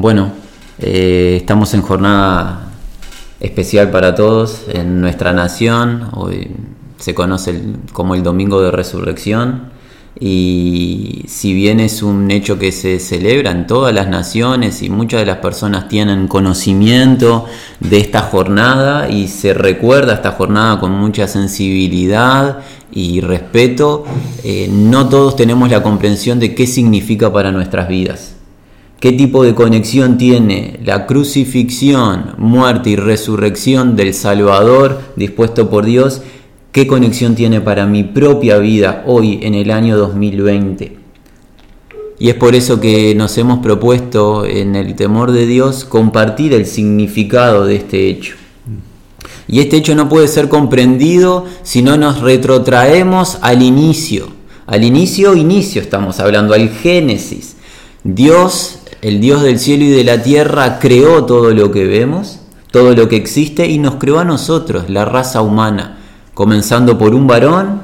Bueno, estamos en jornada especial para todos en nuestra nación. Hoy se conoce como el Domingo de Resurrección, y si bien es un hecho que se celebra en todas las naciones y muchas de las personas tienen conocimiento de esta jornada y se recuerda esta jornada con mucha sensibilidad y respeto, no todos tenemos la comprensión de qué significa para nuestras vidas. ¿Qué tipo de conexión tiene la crucifixión, muerte y resurrección del Salvador dispuesto por Dios? ¿Qué conexión tiene para mi propia vida hoy en el año 2020? Y es por eso que nos hemos propuesto en el temor de Dios compartir el significado de este hecho. Y este hecho no puede ser comprendido si no nos retrotraemos al inicio. Al inicio estamos hablando, al Génesis. Dios, el Dios del cielo y de la tierra, creó todo lo que vemos, todo lo que existe, y nos creó a nosotros, la raza humana, comenzando por un varón,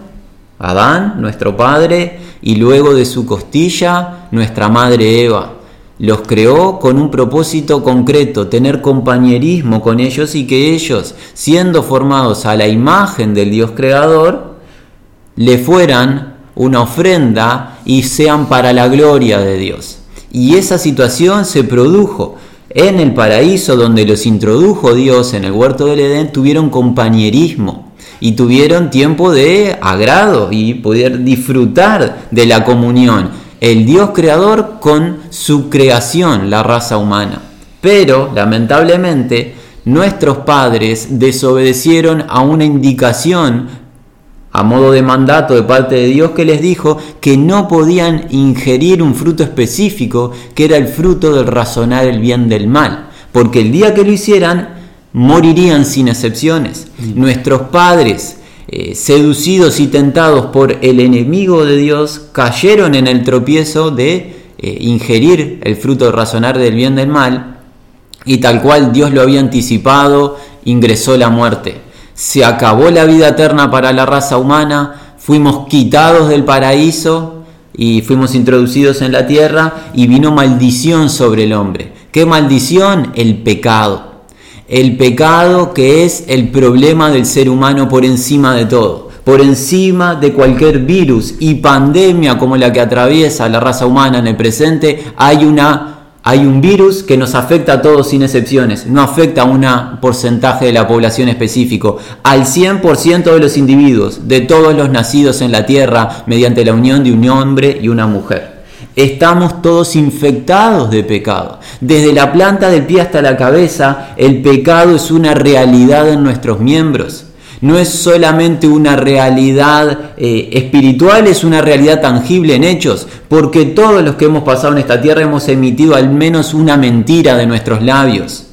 Adán, nuestro padre, y luego de su costilla, nuestra madre Eva. Los creó con un propósito concreto, tener compañerismo con ellos y que ellos, siendo formados a la imagen del Dios creador, le fueran una ofrenda y sean para la gloria de Dios. Y esa situación se produjo en el paraíso donde los introdujo Dios en el huerto del Edén. Tuvieron compañerismo y tuvieron tiempo de agrado y poder disfrutar de la comunión. El Dios creador con su creación, la raza humana. Pero, lamentablemente, nuestros padres desobedecieron a una indicación a modo de mandato de parte de Dios, que les dijo que no podían ingerir un fruto específico, que era el fruto del razonar el bien del mal, porque el día que lo hicieran, morirían sin excepciones. Nuestros padres, seducidos y tentados por el enemigo de Dios, cayeron en el tropiezo de ingerir el fruto de razonar del bien del mal, y tal cual Dios lo había anticipado, ingresó la muerte. Se acabó la vida eterna para la raza humana, fuimos quitados del paraíso y fuimos introducidos en la tierra, y vino maldición sobre el hombre. ¿Qué maldición? El pecado. El pecado, que es el problema del ser humano por encima de todo, por encima de cualquier virus y pandemia como la que atraviesa la raza humana en el presente. Hay un virus que nos afecta a todos sin excepciones, no afecta a un porcentaje de la población específico, al 100% de los individuos, de todos los nacidos en la tierra mediante la unión de un hombre y una mujer. Estamos todos infectados de pecado. Desde la planta del pie hasta la cabeza, el pecado es una realidad en nuestros miembros. No es solamente una realidad espiritual, es una realidad tangible en hechos, porque todos los que hemos pasado en esta tierra hemos emitido al menos una mentira de nuestros labios.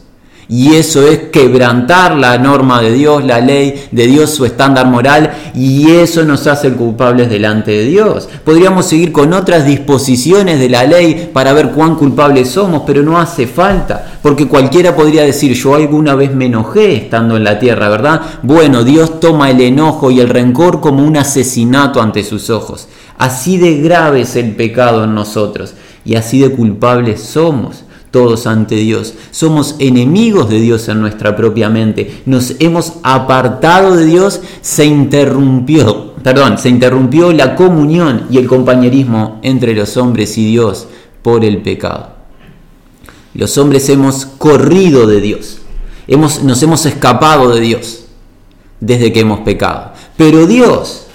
Y eso es quebrantar la norma de Dios, la ley de Dios, su estándar moral, y eso nos hace culpables delante de Dios. Podríamos seguir con otras disposiciones de la ley para ver cuán culpables somos, pero no hace falta, porque cualquiera podría decir: yo alguna vez me enojé estando en la tierra, ¿verdad? Bueno, Dios toma el enojo y el rencor como un asesinato ante sus ojos. Así de grave es el pecado en nosotros, y así de culpables somos. Todos ante Dios. Somos enemigos de Dios en nuestra propia mente. Nos hemos apartado de Dios. Se interrumpió la comunión y el compañerismo entre los hombres y Dios por el pecado. Los hombres hemos corrido de Dios. Nos hemos escapado de Dios desde que hemos pecado. Pero Dios,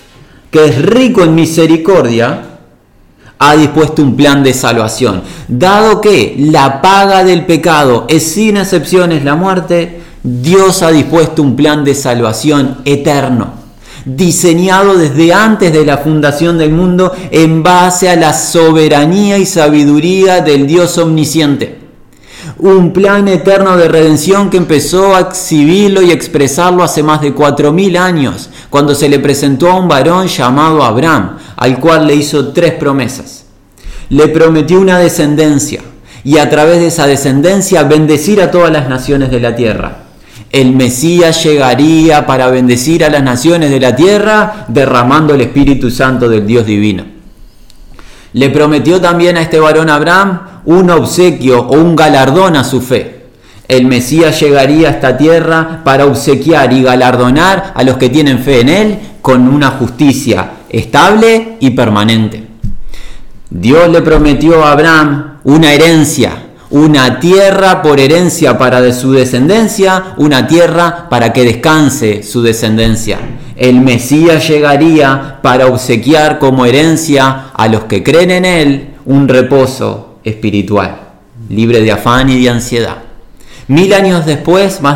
que es rico en misericordia, ha dispuesto un plan de salvación. Dado que la paga del pecado es sin excepciones la muerte, Dios ha dispuesto un plan de salvación eterno, diseñado desde antes de la fundación del mundo en base a la soberanía y sabiduría del Dios omnisciente. Un plan eterno de redención que empezó a exhibirlo y expresarlo hace más de 4.000 años, cuando se le presentó a un varón llamado Abraham, al cual le hizo 3 promesas. Le prometió una descendencia, y a través de esa descendencia bendecir a todas las naciones de la tierra. El Mesías llegaría para bendecir a las naciones de la tierra, derramando el Espíritu Santo del Dios divino. Le prometió también a este varón Abraham un obsequio o un galardón a su fe. El Mesías llegaría a esta tierra para obsequiar y galardonar a los que tienen fe en él con una justicia estable y permanente. Dios le prometió a Abraham una herencia, una tierra por herencia para de su descendencia, una tierra para que descanse su descendencia. El Mesías llegaría para obsequiar como herencia a los que creen en él un reposo espiritual, libre de afán y de ansiedad. Más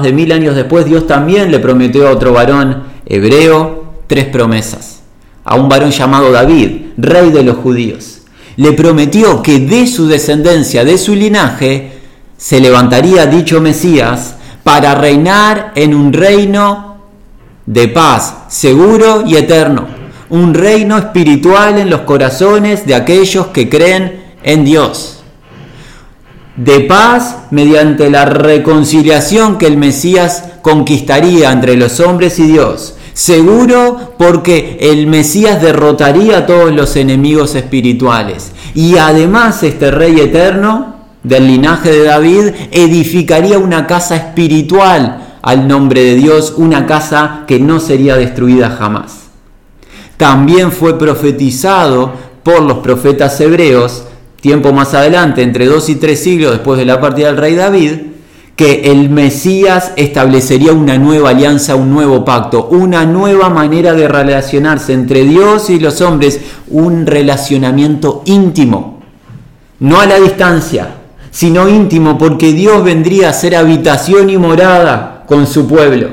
de 1000 años después, Dios también le prometió a otro varón hebreo 3 promesas. A un varón llamado David, rey de los judíos. Le prometió que de su descendencia, de su linaje, se levantaría dicho Mesías para reinar en un reino de paz, seguro y eterno. Un reino espiritual en los corazones de aquellos que creen en Dios. De paz mediante la reconciliación que el Mesías conquistaría entre los hombres y Dios. Seguro porque el Mesías derrotaría a todos los enemigos espirituales. Y además este Rey eterno del linaje de David edificaría una casa espiritual al nombre de Dios. Una casa que no sería destruida jamás. También fue profetizado por los profetas hebreos tiempo más adelante, entre 2 y 3 siglos después de la partida del rey David, que el Mesías establecería una nueva alianza, un nuevo pacto, una nueva manera de relacionarse entre Dios y los hombres, un relacionamiento íntimo, no a la distancia, sino íntimo, porque Dios vendría a ser habitación y morada con su pueblo.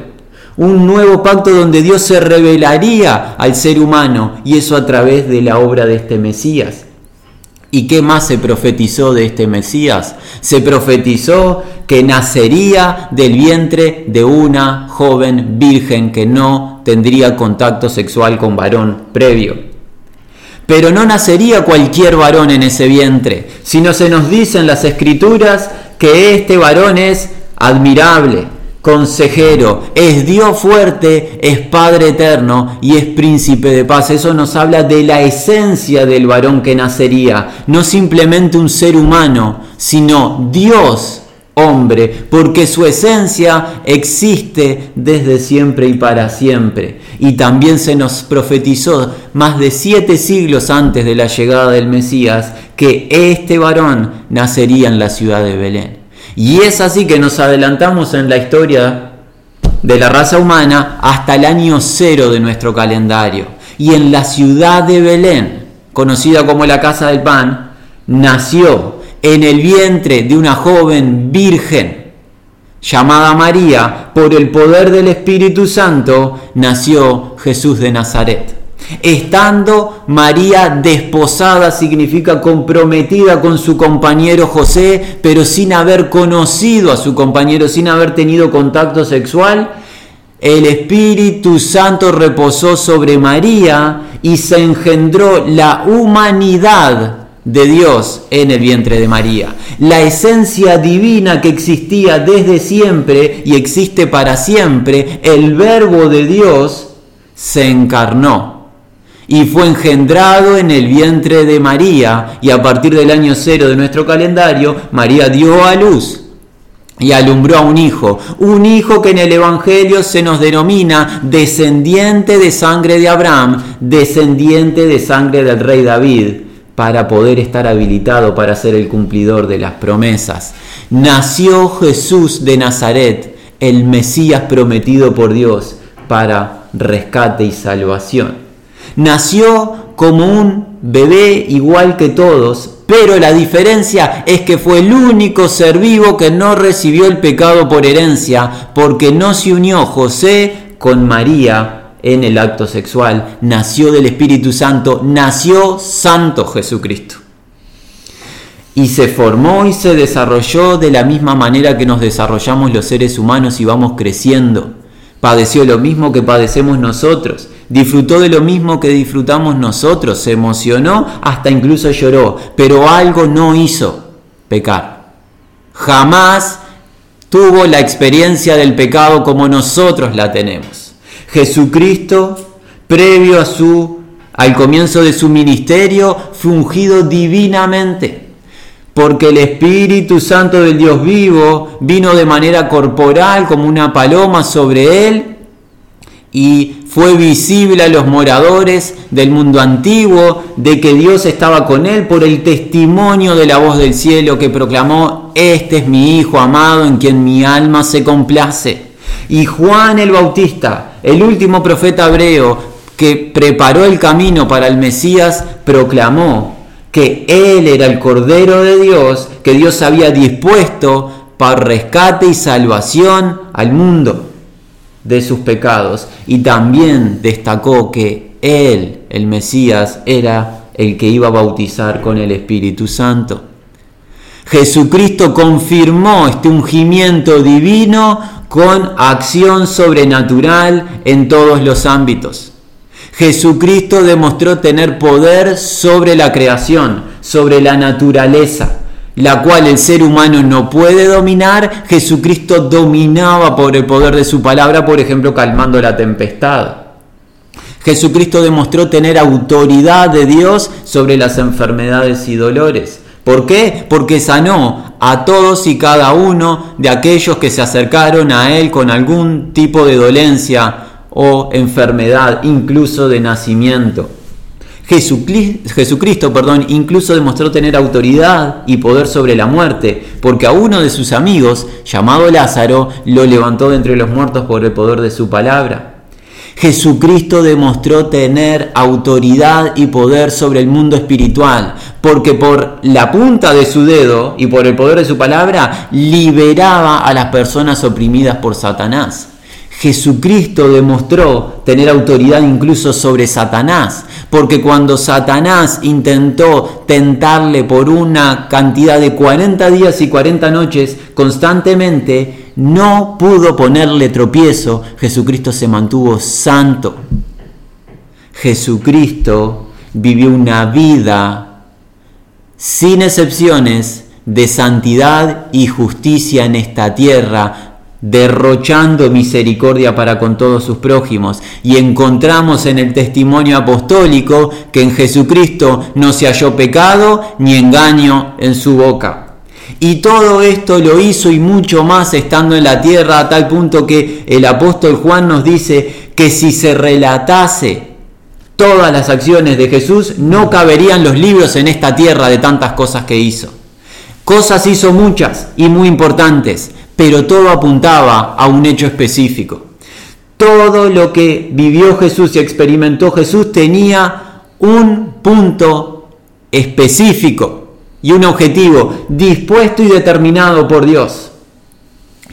Un nuevo pacto donde Dios se revelaría al ser humano, y eso a través de la obra de este Mesías. ¿Y qué más se profetizó de este Mesías? Se profetizó que nacería del vientre de una joven virgen que no tendría contacto sexual con varón previo. Pero no nacería cualquier varón en ese vientre, sino se nos dice en las Escrituras que este varón es admirable, consejero, es Dios fuerte, es Padre eterno y es príncipe de paz. Eso nos habla de la esencia del varón que nacería, no simplemente un ser humano, sino Dios hombre, porque su esencia existe desde siempre y para siempre. Y también se nos profetizó más de 7 siglos antes de la llegada del Mesías que este varón nacería en la ciudad de Belén. Y es así que nos adelantamos en la historia de la raza humana hasta el año 0 de nuestro calendario. Y en la ciudad de Belén, conocida como la Casa del Pan, nació en el vientre de una joven virgen llamada María. Por el poder del Espíritu Santo nació Jesús de Nazaret. Estando María desposada, significa comprometida con su compañero José, pero sin haber conocido a su compañero, sin haber tenido contacto sexual, el Espíritu Santo reposó sobre María y se engendró la humanidad de Dios en el vientre de María. La esencia divina que existía desde siempre y existe para siempre, el Verbo de Dios, se encarnó y fue engendrado en el vientre de María. Y a partir del año 0 de nuestro calendario, María dio a luz y alumbró a un hijo que en el Evangelio se nos denomina descendiente de sangre de Abraham, descendiente de sangre del rey David, para poder estar habilitado para ser el cumplidor de las promesas. Nació Jesús de Nazaret, el Mesías prometido por Dios para rescate y salvación. Nació como un bebé igual que todos, pero la diferencia es que fue el único ser vivo que no recibió el pecado por herencia, porque no se unió José con María en el acto sexual. Nació del Espíritu Santo, nació Santo Jesucristo. Y se formó y se desarrolló de la misma manera que nos desarrollamos los seres humanos y vamos creciendo. Padeció lo mismo que padecemos nosotros, disfrutó de lo mismo que disfrutamos nosotros, se emocionó, hasta incluso lloró, pero algo no hizo: pecar. Jamás tuvo la experiencia del pecado como nosotros la tenemos. Jesucristo, previo al comienzo de su ministerio, fue ungido divinamente. porque el Espíritu Santo del Dios vivo vino de manera corporal como una paloma sobre él y fue visible a los moradores del mundo antiguo de que Dios estaba con él por el testimonio de la voz del cielo que proclamó: este es mi Hijo amado en quien mi alma se complace. Y Juan el Bautista, el último profeta hebreo que preparó el camino para el Mesías, proclamó que Él era el Cordero de Dios, que Dios había dispuesto para rescate y salvación al mundo de sus pecados. Y también destacó que Él, el Mesías, era el que iba a bautizar con el Espíritu Santo. Jesucristo confirmó este ungimiento divino con acción sobrenatural en todos los ámbitos. Jesucristo demostró tener poder sobre la creación, sobre la naturaleza, la cual el ser humano no puede dominar. Jesucristo dominaba por el poder de su palabra, por ejemplo, calmando la tempestad. Jesucristo demostró tener autoridad de Dios sobre las enfermedades y dolores. ¿Por qué? Porque sanó a todos y cada uno de aquellos que se acercaron a Él con algún tipo de dolencia o enfermedad, incluso de nacimiento. Jesucristo, incluso demostró tener autoridad y poder sobre la muerte, porque a uno de sus amigos, llamado Lázaro, lo levantó de entre los muertos por el poder de su palabra. Jesucristo demostró tener autoridad y poder sobre el mundo espiritual, porque por la punta de su dedo y por el poder de su palabra liberaba a las personas oprimidas por Satanás. Jesucristo demostró tener autoridad incluso sobre Satanás, porque cuando Satanás intentó tentarle por una cantidad de 40 días y 40 noches constantemente, no pudo ponerle tropiezo. Jesucristo se mantuvo santo. Jesucristo vivió una vida sin excepciones de santidad y justicia en esta tierra, derrochando misericordia para con todos sus prójimos, y encontramos en el testimonio apostólico que en Jesucristo no se halló pecado ni engaño en su boca. Y todo esto lo hizo y mucho más estando en la tierra, a tal punto que el apóstol Juan nos dice que si se relatase todas las acciones de Jesús no caberían los libros en esta tierra de tantas cosas que hizo. Cosas hizo muchas y muy importantes, pero todo apuntaba a un hecho específico. Todo lo que vivió Jesús y experimentó Jesús tenía un punto específico y un objetivo dispuesto y determinado por Dios.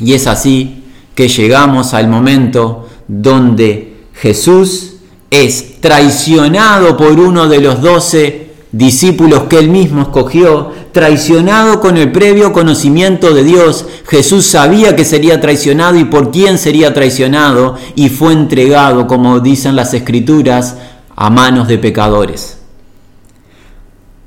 Y es así que llegamos al momento donde Jesús es traicionado por uno de los 12 discípulos que él mismo escogió. Traicionado con el previo conocimiento de Dios, Jesús sabía que sería traicionado y por quién sería traicionado, y fue entregado, como dicen las Escrituras, a manos de pecadores.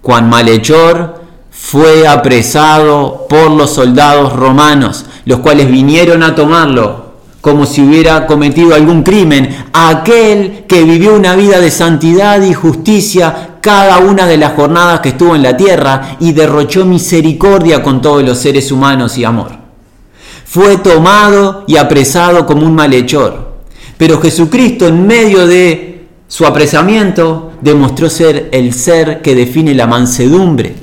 Cuán malhechor fue apresado por los soldados romanos, los cuales vinieron a tomarlo como si hubiera cometido algún crimen. Aquel que vivió una vida de santidad y justicia cada una de las jornadas que estuvo en la tierra y derrochó misericordia con todos los seres humanos y amor. Fue tomado y apresado como un malhechor, pero Jesucristo, en medio de su apresamiento, demostró ser el ser que define la mansedumbre,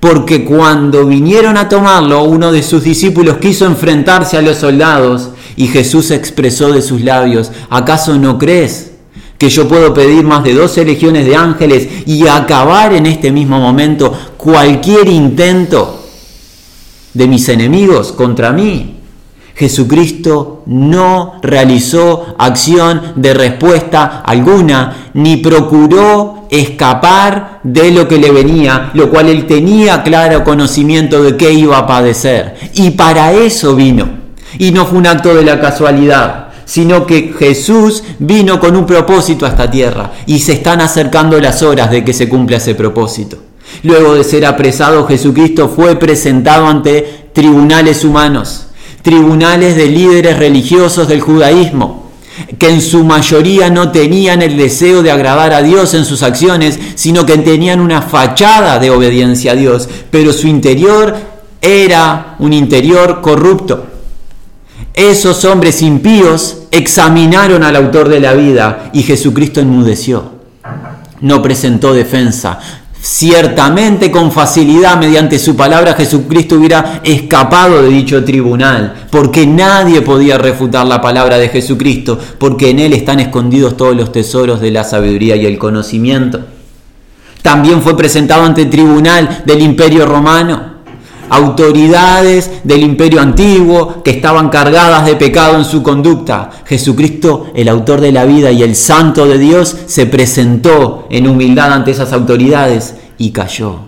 porque cuando vinieron a tomarlo, uno de sus discípulos quiso enfrentarse a los soldados y Jesús expresó de sus labios: ¿acaso no crees que yo puedo pedir más de 12 legiones de ángeles y acabar en este mismo momento cualquier intento de mis enemigos contra mí? Jesucristo no realizó acción de respuesta alguna, ni procuró escapar de lo que le venía, lo cual él tenía claro conocimiento de qué iba a padecer. Y para eso vino. Y no fue un acto de la casualidad, sino que Jesús vino con un propósito a esta tierra y se están acercando las horas de que se cumpla ese propósito. Luego de ser apresado, Jesucristo fue presentado ante tribunales humanos, tribunales de líderes religiosos del judaísmo, que en su mayoría no tenían el deseo de agradar a Dios en sus acciones, sino que tenían una fachada de obediencia a Dios, pero su interior era un interior corrupto. Esos hombres impíos examinaron al autor de la vida y Jesucristo enmudeció, no presentó defensa. Ciertamente con facilidad mediante su palabra Jesucristo hubiera escapado de dicho tribunal, porque nadie podía refutar la palabra de Jesucristo, porque en él están escondidos todos los tesoros de la sabiduría y el conocimiento. También fue presentado ante el tribunal del Imperio Romano, autoridades del Imperio Antiguo que estaban cargadas de pecado en su conducta. Jesucristo, el autor de la vida y el Santo de Dios, se presentó en humildad ante esas autoridades y cayó,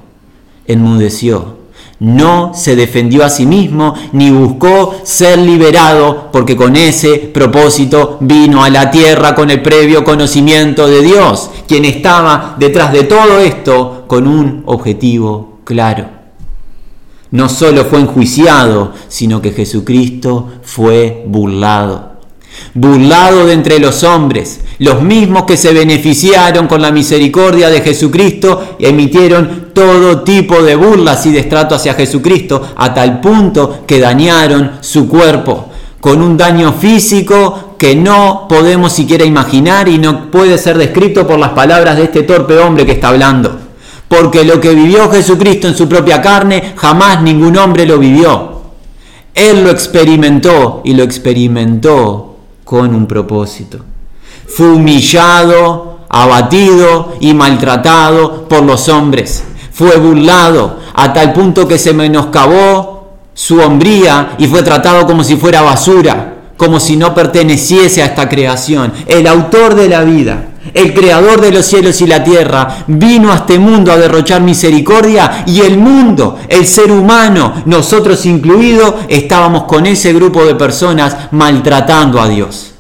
enmudeció. No se defendió a sí mismo ni buscó ser liberado, porque con ese propósito vino a la tierra con el previo conocimiento de Dios, quien estaba detrás de todo esto con un objetivo claro. No solo fue enjuiciado, sino que Jesucristo fue burlado. Burlado de entre los hombres, los mismos que se beneficiaron con la misericordia de Jesucristo emitieron todo tipo de burlas y destrato hacia Jesucristo, a tal punto que dañaron su cuerpo, con un daño físico que no podemos siquiera imaginar y no puede ser descrito por las palabras de este torpe hombre que está hablando. Porque lo que vivió Jesucristo en su propia carne, jamás ningún hombre lo vivió. Él lo experimentó y lo experimentó con un propósito. Fue humillado, abatido y maltratado por los hombres. Fue burlado a tal punto que se menoscabó su hombría y fue tratado como si fuera basura, como si no perteneciese a esta creación. El autor de la vida, el creador de los cielos y la tierra, vino a este mundo a derrochar misericordia, y el mundo, el ser humano, nosotros incluidos, estábamos con ese grupo de personas maltratando a Dios.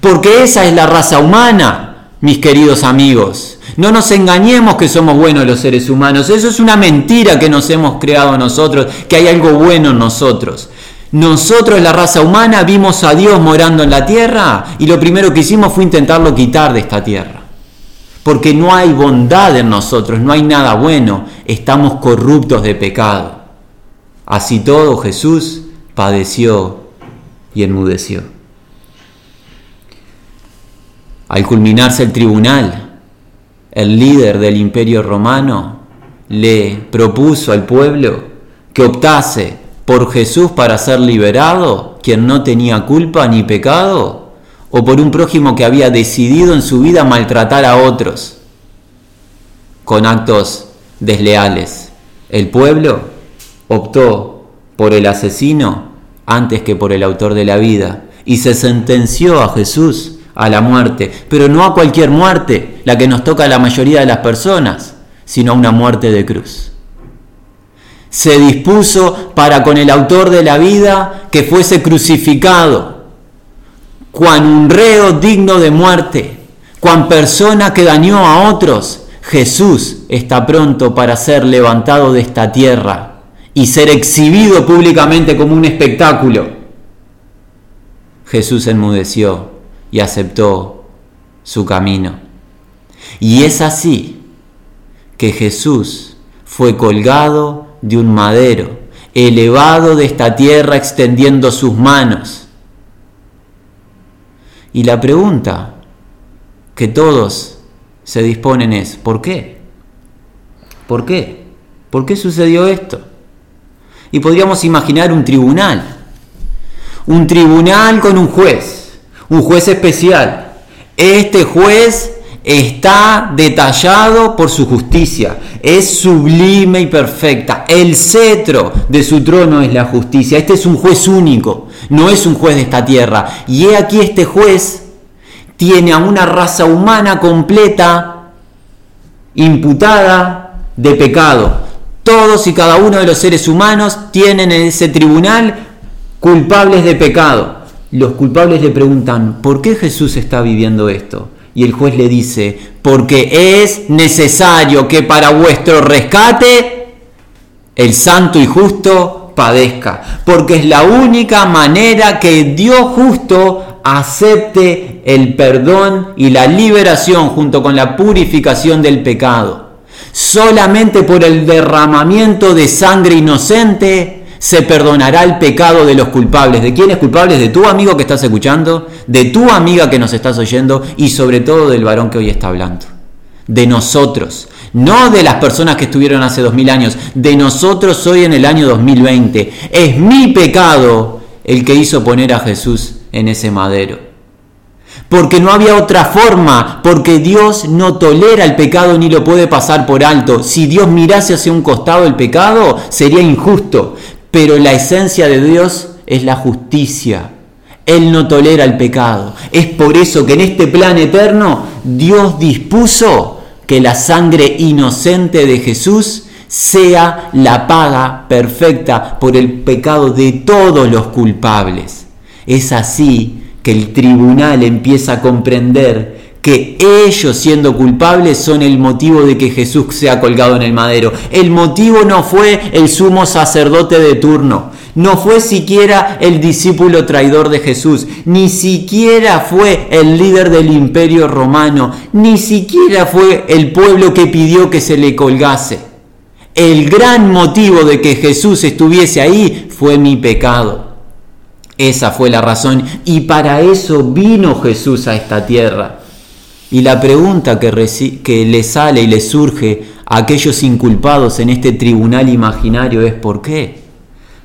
Porque esa es la raza humana, mis queridos amigos. No nos engañemos que somos buenos los seres humanos. Eso es una mentira que nos hemos creado nosotros, que hay algo bueno en nosotros. Nosotros, la raza humana, vimos a Dios morando en la tierra y lo primero que hicimos fue intentarlo quitar de esta tierra. Porque no hay bondad en nosotros, no hay nada bueno, estamos corruptos de pecado. Así todo, Jesús padeció y enmudeció. Al culminarse el tribunal, el líder del Imperio Romano le propuso al pueblo que optase por Jesús para ser liberado, quien no tenía culpa ni pecado, o por un prójimo que había decidido en su vida maltratar a otros con actos desleales. El pueblo optó por el asesino antes que por el autor de la vida y se sentenció a Jesús a la muerte, pero no a cualquier muerte, la que nos toca a la mayoría de las personas, sino a una muerte de cruz. Se dispuso para con el autor de la vida que fuese crucificado, cuán un reo digno de muerte, cuán persona que dañó a otros. Jesús está pronto para ser levantado de esta tierra y ser exhibido públicamente como un espectáculo. Jesús enmudeció y aceptó su camino. Y es así que Jesús fue colgado de un madero, elevado de esta tierra, extendiendo sus manos. Y la pregunta que todos se disponen es: ¿por qué? ¿Por qué? ¿Por qué sucedió esto? Y podríamos imaginar un tribunal con un juez especial. Este juez está detallado por su justicia, es sublime y perfecta. El cetro de su trono es la justicia. Este es un juez único, no es un juez de esta tierra. Y he aquí, este juez tiene a una raza humana completa imputada de pecado. Todos y cada uno de los seres humanos tienen en ese tribunal culpables de pecado. Los culpables le preguntan: ¿por qué Jesús está viviendo esto? Y el juez le dice: porque es necesario que para vuestro rescate el santo y justo padezca. Porque es la única manera que Dios justo acepte el perdón y la liberación junto con la purificación del pecado. Solamente por el derramamiento de sangre inocente se perdonará el pecado de los culpables. ¿De quiénes culpables? De tu amigo que estás escuchando, de tu amiga que nos estás oyendo y sobre todo del varón que hoy está hablando. De nosotros, no de las personas que estuvieron hace 2000 años, de nosotros hoy en el año 2020. Es mi pecado el que hizo poner a Jesús en ese madero, porque no había otra forma, porque Dios no tolera el pecado ni lo puede pasar por alto. Si Dios mirase hacia un costado el pecado, sería injusto, pero la esencia de Dios es la justicia. Él no tolera el pecado. Es por eso que en este plan eterno Dios dispuso que la sangre inocente de Jesús sea la paga perfecta por el pecado de todos los culpables. Es así que el tribunal empieza a comprender que ellos, siendo culpables, son el motivo de que Jesús sea colgado en el madero. El motivo no fue el sumo sacerdote de turno, no fue siquiera el discípulo traidor de Jesús, ni siquiera fue el líder del imperio romano, ni siquiera fue el pueblo que pidió que se le colgase. El gran motivo de que Jesús estuviese ahí fue mi pecado. Esa fue la razón, y para eso vino Jesús a esta tierra. Y la pregunta que le sale y le surge a aquellos inculpados en este tribunal imaginario es ¿por qué?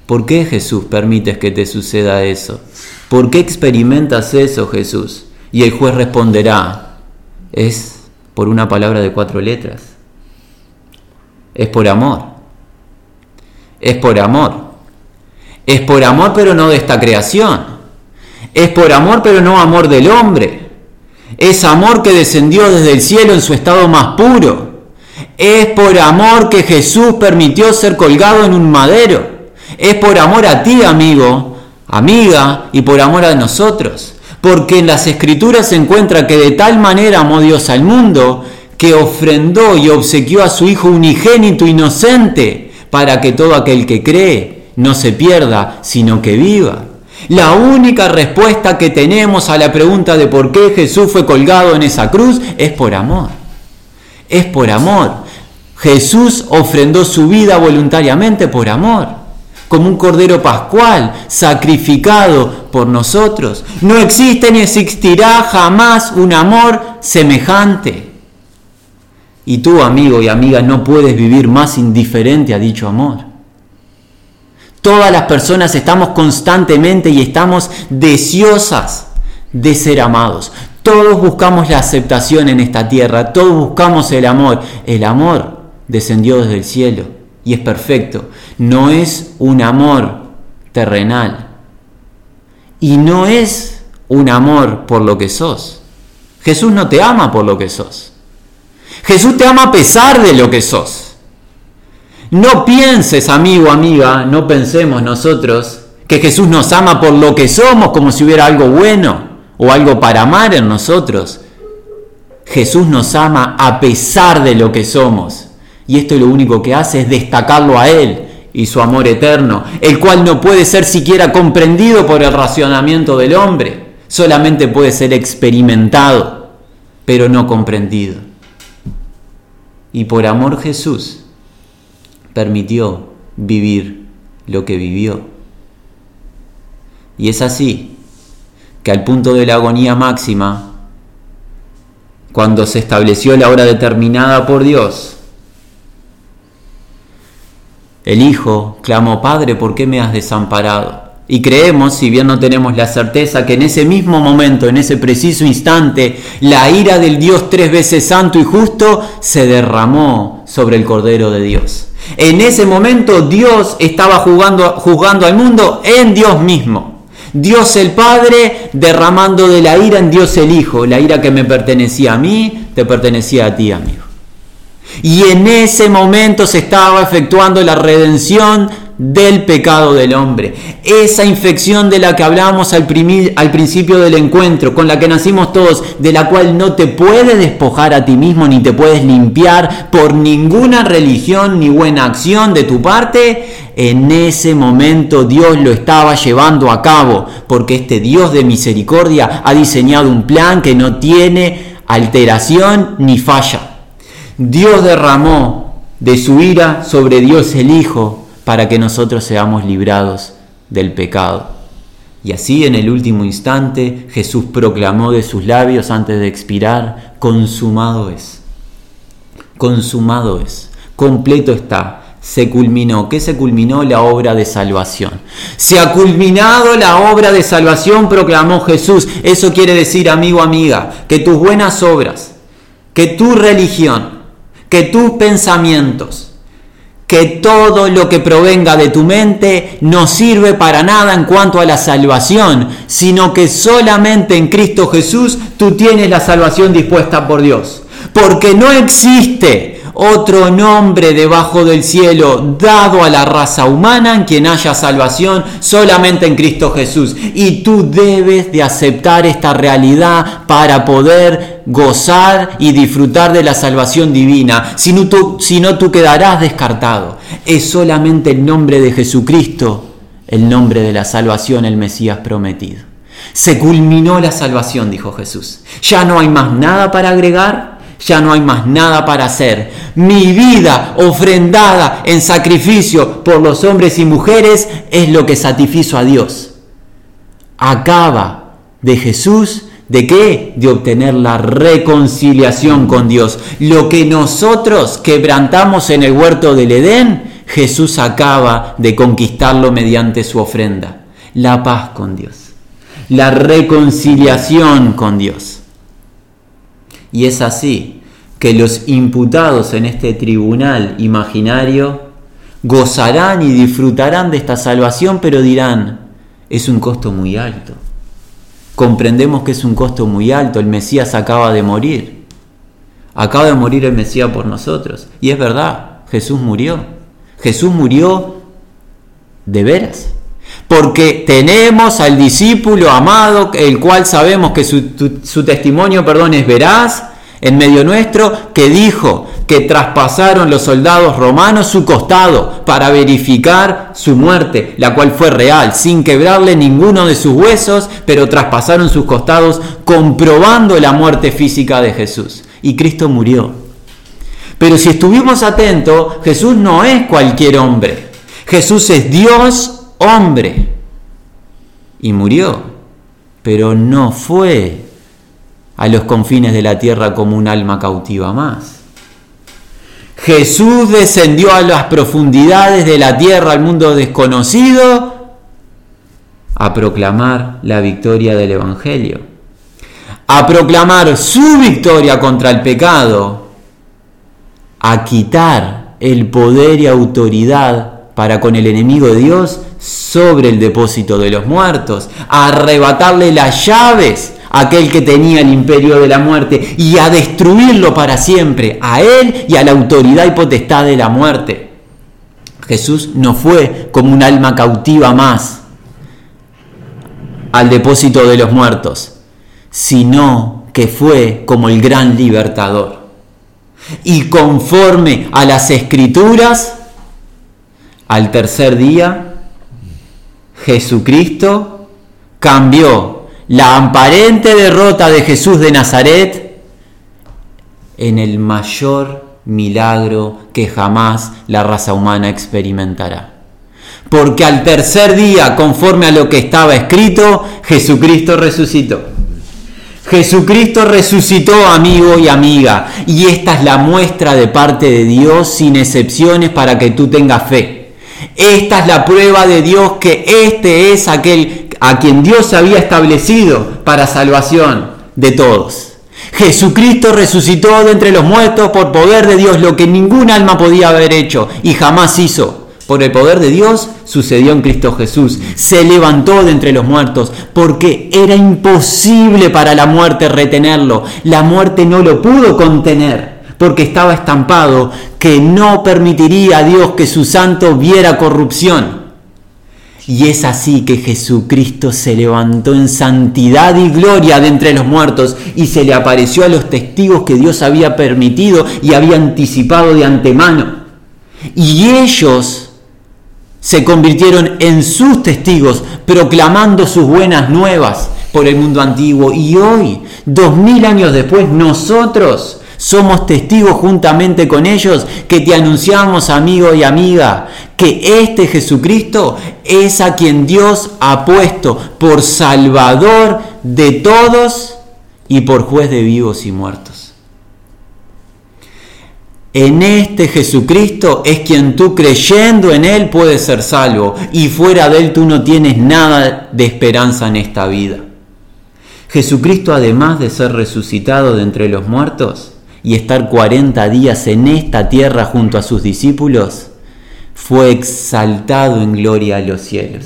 ¿Por qué, Jesús, permites que te suceda eso? ¿Por qué experimentas eso, Jesús? Y el juez responderá, es por una palabra de 4 letras. Es por amor. Es por amor. Es por amor, pero no de esta creación. Es por amor, pero no amor del hombre. Es amor que descendió desde el cielo en su estado más puro. Es por amor que Jesús permitió ser colgado en un madero. Es por amor a ti, amigo, amiga, y por amor a nosotros. Porque en las Escrituras se encuentra que de tal manera amó Dios al mundo que ofrendó y obsequió a su Hijo unigénito inocente para que todo aquel que cree no se pierda, sino que viva. La única respuesta que tenemos a la pregunta de por qué Jesús fue colgado en esa cruz es por amor. Es por amor. Jesús ofrendó su vida voluntariamente por amor, como un cordero pascual sacrificado por nosotros. No existe ni existirá jamás un amor semejante. Y tú, amigo y amiga, no puedes vivir más indiferente a dicho amor. Todas las personas estamos constantemente y estamos deseosas de ser amados. Todos buscamos la aceptación en esta tierra. Todos buscamos el amor. El amor descendió desde el cielo y es perfecto. No es un amor terrenal. Y no es un amor por lo que sos. Jesús no te ama por lo que sos. Jesús te ama a pesar de lo que sos. No pienses, amigo, amiga, no pensemos nosotros que Jesús nos ama por lo que somos, como si hubiera algo bueno o algo para amar en nosotros. Jesús nos ama a pesar de lo que somos. Y esto lo único que hace es destacarlo a Él y su amor eterno, el cual no puede ser siquiera comprendido por el racionamiento del hombre. Solamente puede ser experimentado, pero no comprendido. Y por amor Jesús permitió vivir lo que vivió. Y es así que al punto de la agonía máxima, cuando se estableció la hora determinada por Dios, el Hijo clamó: Padre, ¿por qué me has desamparado? Y creemos, si bien no tenemos la certeza, que en ese mismo momento, en ese preciso instante, la ira del Dios 3 veces santo y justo se derramó sobre el Cordero de Dios. En ese momento Dios estaba juzgando al mundo en Dios mismo. Dios el Padre derramando de la ira en Dios el Hijo. La ira que me pertenecía a mí, te pertenecía a ti, amigo. Y en ese momento se estaba efectuando la redención del pecado del hombre. Esa infección de la que hablábamos al principio del encuentro, con la que nacimos todos, de la cual no te puedes despojar a ti mismo, ni te puedes limpiar por ninguna religión ni buena acción de tu parte. En ese momento Dios lo estaba llevando a cabo, porque este Dios de misericordia ha diseñado un plan que no tiene alteración ni falla. Dios derramó de su ira sobre Dios el Hijo, para que nosotros seamos librados del pecado. Y así en el último instante Jesús proclamó de sus labios antes de expirar: consumado es, consumado es, completo está, se culminó. ¿Qué se culminó? La obra de salvación. Se ha culminado la obra de salvación, proclamó Jesús. Eso quiere decir, amigo, amiga, que tus buenas obras, que tu religión, que tus pensamientos, que todo lo que provenga de tu mente no sirve para nada en cuanto a la salvación, sino que solamente en Cristo Jesús tú tienes la salvación dispuesta por Dios. Porque no existe otro nombre debajo del cielo dado a la raza humana en quien haya salvación, solamente en Cristo Jesús. Y tú debes de aceptar esta realidad para poder gozar y disfrutar de la salvación divina. Si no, tú quedarás descartado. Es solamente el nombre de Jesucristo, el nombre de la salvación, el Mesías prometido. Se culminó la salvación, dijo Jesús. Ya no hay más nada para agregar. Ya no hay más nada para hacer. Mi vida ofrendada en sacrificio por los hombres y mujeres es lo que satisfizo a Dios. Acaba de Jesús, ¿de qué? De obtener la reconciliación con Dios. Lo que nosotros quebrantamos en el huerto del Edén, Jesús acaba de conquistarlo mediante su ofrenda. La paz con Dios. La reconciliación con Dios. Y es así que los imputados en este tribunal imaginario gozarán y disfrutarán de esta salvación, pero dirán: es un costo muy alto. Comprendemos que es un costo muy alto. El Mesías acaba de morir. Acaba de morir el Mesías por nosotros. Y es verdad, Jesús murió. Jesús murió de veras. Porque tenemos al discípulo amado, el cual sabemos que su testimonio, es veraz, en medio nuestro, que dijo que traspasaron los soldados romanos su costado para verificar su muerte, la cual fue real, sin quebrarle ninguno de sus huesos, pero traspasaron sus costados comprobando la muerte física de Jesús. Y Cristo murió. Pero si estuvimos atentos, Jesús no es cualquier hombre. Jesús es Dios hombre, y murió, pero no fue a los confines de la tierra como un alma cautiva más. Jesús descendió a las profundidades de la tierra, al mundo desconocido, a proclamar la victoria del Evangelio, a proclamar su victoria contra el pecado, a quitar el poder y autoridad para con el enemigo de Dios sobre el depósito de los muertos, a arrebatarle las llaves a aquel que tenía el imperio de la muerte y a destruirlo para siempre, a él y a la autoridad y potestad de la muerte. Jesús no fue como un alma cautiva más al depósito de los muertos, sino que fue como el gran libertador. Y conforme a las Escrituras, al tercer día, Jesucristo cambió la aparente derrota de Jesús de Nazaret en el mayor milagro que jamás la raza humana experimentará. Porque al tercer día, conforme a lo que estaba escrito, Jesucristo resucitó. Jesucristo resucitó, amigo y amiga, y esta es la muestra de parte de Dios sin excepciones para que tú tengas fe. Esta es la prueba de Dios que este es aquel a quien Dios había establecido para salvación de todos. Jesucristo resucitó de entre los muertos por poder de Dios, lo que ningún alma podía haber hecho y jamás hizo. Por el poder de Dios sucedió en Cristo Jesús. Se levantó de entre los muertos porque era imposible para la muerte retenerlo. La muerte no lo pudo contener. porque estaba estampado que no permitiría a Dios que su santo viera corrupción. Y es así que Jesucristo se levantó en santidad y gloria de entre los muertos y se le apareció a los testigos que Dios había permitido y había anticipado de antemano. Y ellos se convirtieron en sus testigos, proclamando sus buenas nuevas por el mundo antiguo. Y hoy, 2000 años después, nosotros somos testigos juntamente con ellos, que te anunciamos, amigo y amiga, que este Jesucristo es a quien Dios ha puesto por Salvador de todos y por juez de vivos y muertos. En este Jesucristo es quien tú, creyendo en Él, puedes ser salvo, y fuera de Él tú no tienes nada de esperanza en esta vida. Jesucristo, además de ser resucitado de entre los muertos y estar 40 días en esta tierra junto a sus discípulos, fue exaltado en gloria a los cielos,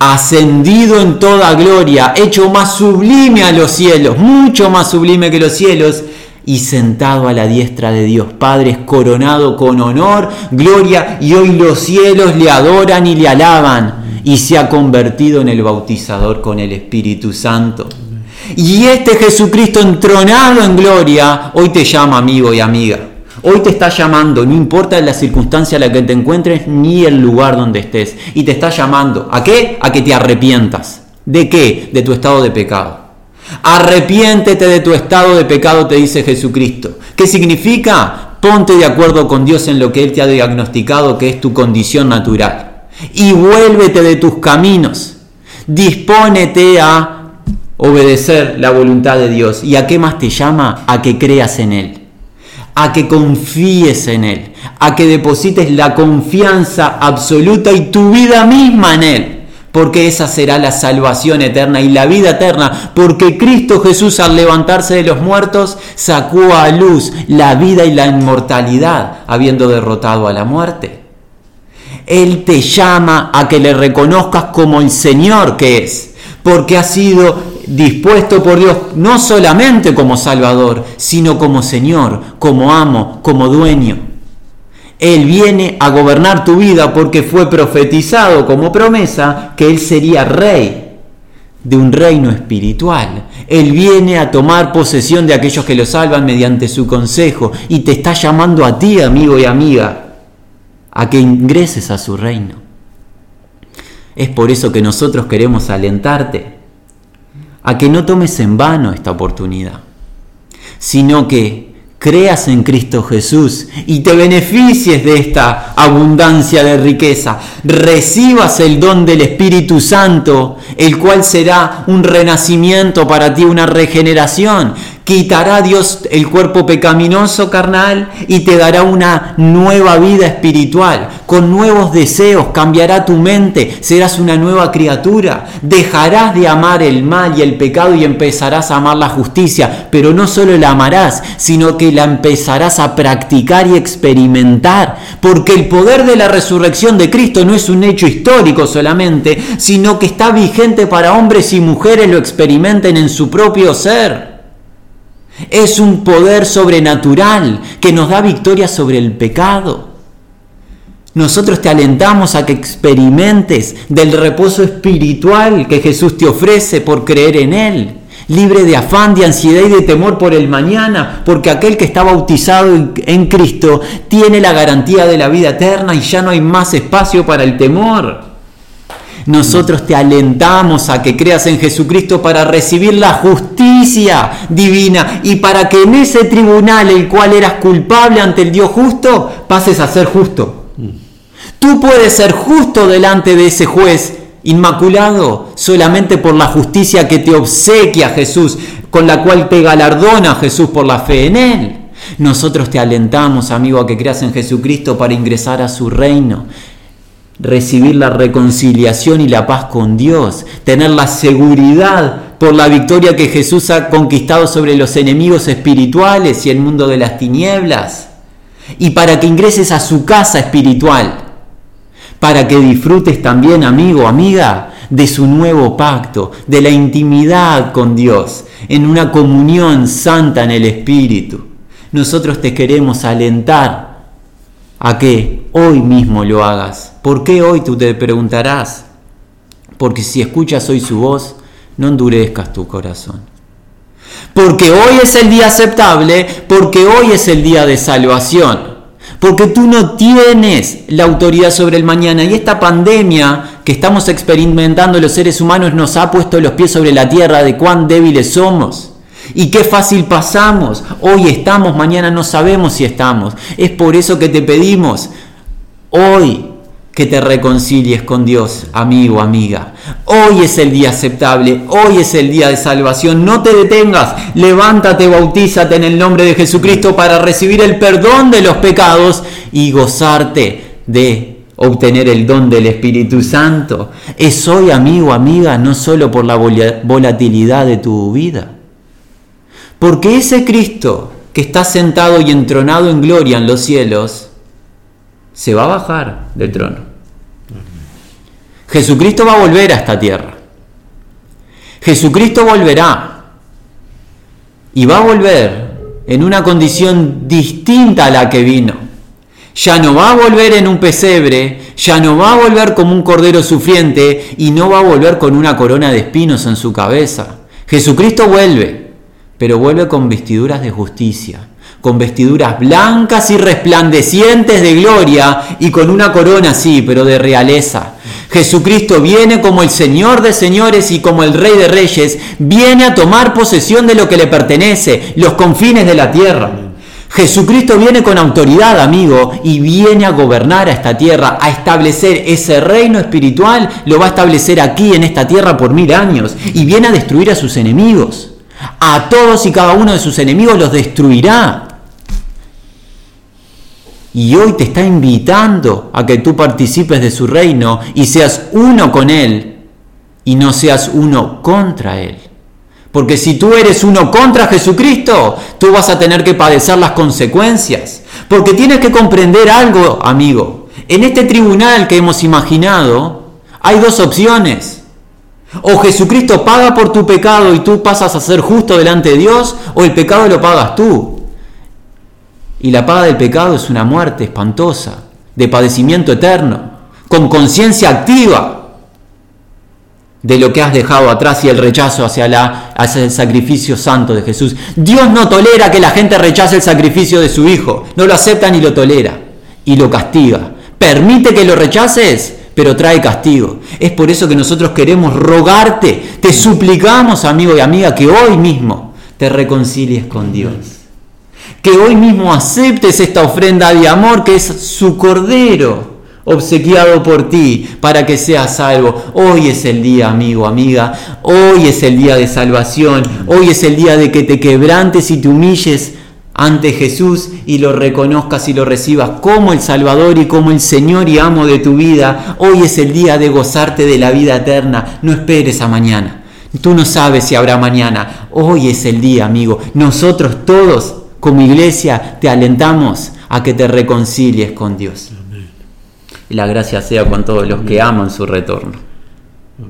ascendido en toda gloria, hecho más sublime a los cielos, mucho más sublime que los cielos, y sentado a la diestra de Dios Padre, es coronado con honor, gloria, y hoy los cielos le adoran y le alaban, y se ha convertido en el bautizador con el Espíritu Santo. Y este Jesucristo entronado en gloria hoy te llama, amigo y amiga. Hoy te está llamando, no importa la circunstancia en la que te encuentres ni el lugar donde estés, y te está llamando, ¿a qué? A que te arrepientas. ¿De qué? De tu estado de pecado. Arrepiéntete de tu estado de pecado, te dice Jesucristo. ¿Qué significa? Ponte de acuerdo con Dios en lo que Él te ha diagnosticado que es tu condición natural, y vuélvete de tus caminos. Dispónete a obedecer la voluntad de Dios. ¿Y a qué más te llama? A que creas en Él, a que confíes en Él, a que deposites la confianza absoluta y tu vida misma en Él, porque esa será la salvación eterna y la vida eterna, porque Cristo Jesús, al levantarse de los muertos, sacó a luz la vida y la inmortalidad, habiendo derrotado a la muerte. Él te llama a que le reconozcas como el Señor que es, porque ha sido dispuesto por Dios no solamente como Salvador, sino como Señor, como amo, como dueño. Él viene a gobernar tu vida porque fue profetizado como promesa que Él sería rey de un reino espiritual. Él viene a tomar posesión de aquellos que lo salvan mediante su consejo, y te está llamando a ti, amigo y amiga, a que ingreses a su reino. Es por eso que nosotros queremos alentarte a que no tomes en vano esta oportunidad, sino que creas en Cristo Jesús y te beneficies de esta abundancia de riqueza. Recibas el don del Espíritu Santo, el cual será un renacimiento para ti, una regeneración. Quitará Dios el cuerpo pecaminoso carnal y te dará una nueva vida espiritual, con nuevos deseos. Cambiará tu mente, serás una nueva criatura, dejarás de amar el mal y el pecado y empezarás a amar la justicia, pero no solo la amarás, sino que la empezarás a practicar y experimentar, porque el poder de la resurrección de Cristo no es un hecho histórico solamente, sino que está vigente para hombres y mujeres lo experimenten en su propio ser. Es un poder sobrenatural que nos da victoria sobre el pecado. Nosotros te alentamos a que experimentes del reposo espiritual que Jesús te ofrece por creer en Él, libre de afán, de ansiedad y de temor por el mañana, porque aquel que está bautizado en Cristo tiene la garantía de la vida eterna y ya no hay más espacio para el temor. Nosotros te alentamos a que creas en Jesucristo para recibir la justicia divina y para que en ese tribunal, el cual eras culpable ante el Dios justo, pases a ser justo. Tú puedes ser justo delante de ese juez inmaculado solamente por la justicia que te obsequia Jesús, con la cual te galardona Jesús por la fe en Él. Nosotros te alentamos, amigo, a que creas en Jesucristo para ingresar a su reino, recibir la reconciliación y la paz con Dios, tener la seguridad por la victoria que Jesús ha conquistado sobre los enemigos espirituales y el mundo de las tinieblas, y para que ingreses a su casa espiritual, para que disfrutes también, amigo, amiga, de su nuevo pacto, de la intimidad con Dios, en una comunión santa en el Espíritu. Nosotros te queremos alentar a que hoy mismo lo hagas. ¿Por qué hoy? Tú te preguntarás. Porque si escuchas hoy su voz, no endurezcas tu corazón. Porque hoy es el día aceptable, porque hoy es el día de salvación. Porque tú no tienes la autoridad sobre el mañana. Y esta pandemia que estamos experimentando los seres humanos nos ha puesto los pies sobre la tierra de cuán débiles somos. Y qué fácil pasamos. Hoy estamos, mañana no sabemos si estamos. Es por eso que te pedimos hoy que te reconcilies con Dios, amigo, amiga. Hoy es el día aceptable. Hoy es el día de salvación. No te detengas. Levántate, bautízate en el nombre de Jesucristo para recibir el perdón de los pecados y gozarte de obtener el don del Espíritu Santo. Es hoy, amigo, amiga, no solo por la volatilidad de tu vida. Porque ese Cristo que está sentado y entronado en gloria en los cielos, se va a bajar del trono. Jesucristo va a volver a esta tierra. Jesucristo volverá. Y va a volver en una condición distinta a la que vino. Ya no va a volver en un pesebre, ya no va a volver como un cordero sufriente y no va a volver con una corona de espinos en su cabeza. Jesucristo vuelve. Pero vuelve con vestiduras de justicia, con vestiduras blancas y resplandecientes de gloria y con una corona, sí, pero de realeza. Jesucristo viene como el Señor de señores y como el Rey de reyes, viene a tomar posesión de lo que le pertenece, los confines de la tierra. Jesucristo viene con autoridad, amigo, y viene a gobernar a esta tierra, a establecer ese reino espiritual, lo va a establecer aquí en esta tierra por 1000 años y viene a destruir a sus enemigos. A todos y cada uno de sus enemigos los destruirá. Y hoy te está invitando a que tú participes de su reino y seas uno con él y no seas uno contra él. Porque si tú eres uno contra Jesucristo, tú vas a tener que padecer las consecuencias. Porque tienes que comprender algo, amigo. En este tribunal que hemos imaginado, hay 2 opciones. O Jesucristo paga por tu pecado y tú pasas a ser justo delante de Dios, o el pecado lo pagas tú. Y la paga del pecado es una muerte espantosa, de padecimiento eterno, con conciencia activa de lo que has dejado atrás y el rechazo hacia el sacrificio santo de Jesús. Dios no tolera que la gente rechace el sacrificio de su Hijo, no lo acepta ni lo tolera, y lo castiga. Permite que lo rechaces, pero trae castigo. Es por eso que nosotros queremos rogarte, te suplicamos, amigo y amiga, que hoy mismo te reconcilies con Dios, que hoy mismo aceptes esta ofrenda de amor que es su Cordero obsequiado por ti para que seas salvo. Hoy es el día, amigo, amiga, hoy es el día de salvación, hoy es el día de que te quebrantes y te humilles ante Jesús y lo reconozcas y lo recibas como el Salvador y como el Señor y amo de tu vida. Hoy es el día de gozarte de la vida eterna. No esperes a mañana. Tú no sabes si habrá mañana. Hoy es el día, amigo. Nosotros todos, como iglesia, te alentamos a que te reconcilies con Dios. Amén. Y la gracia sea con todos los que aman su retorno.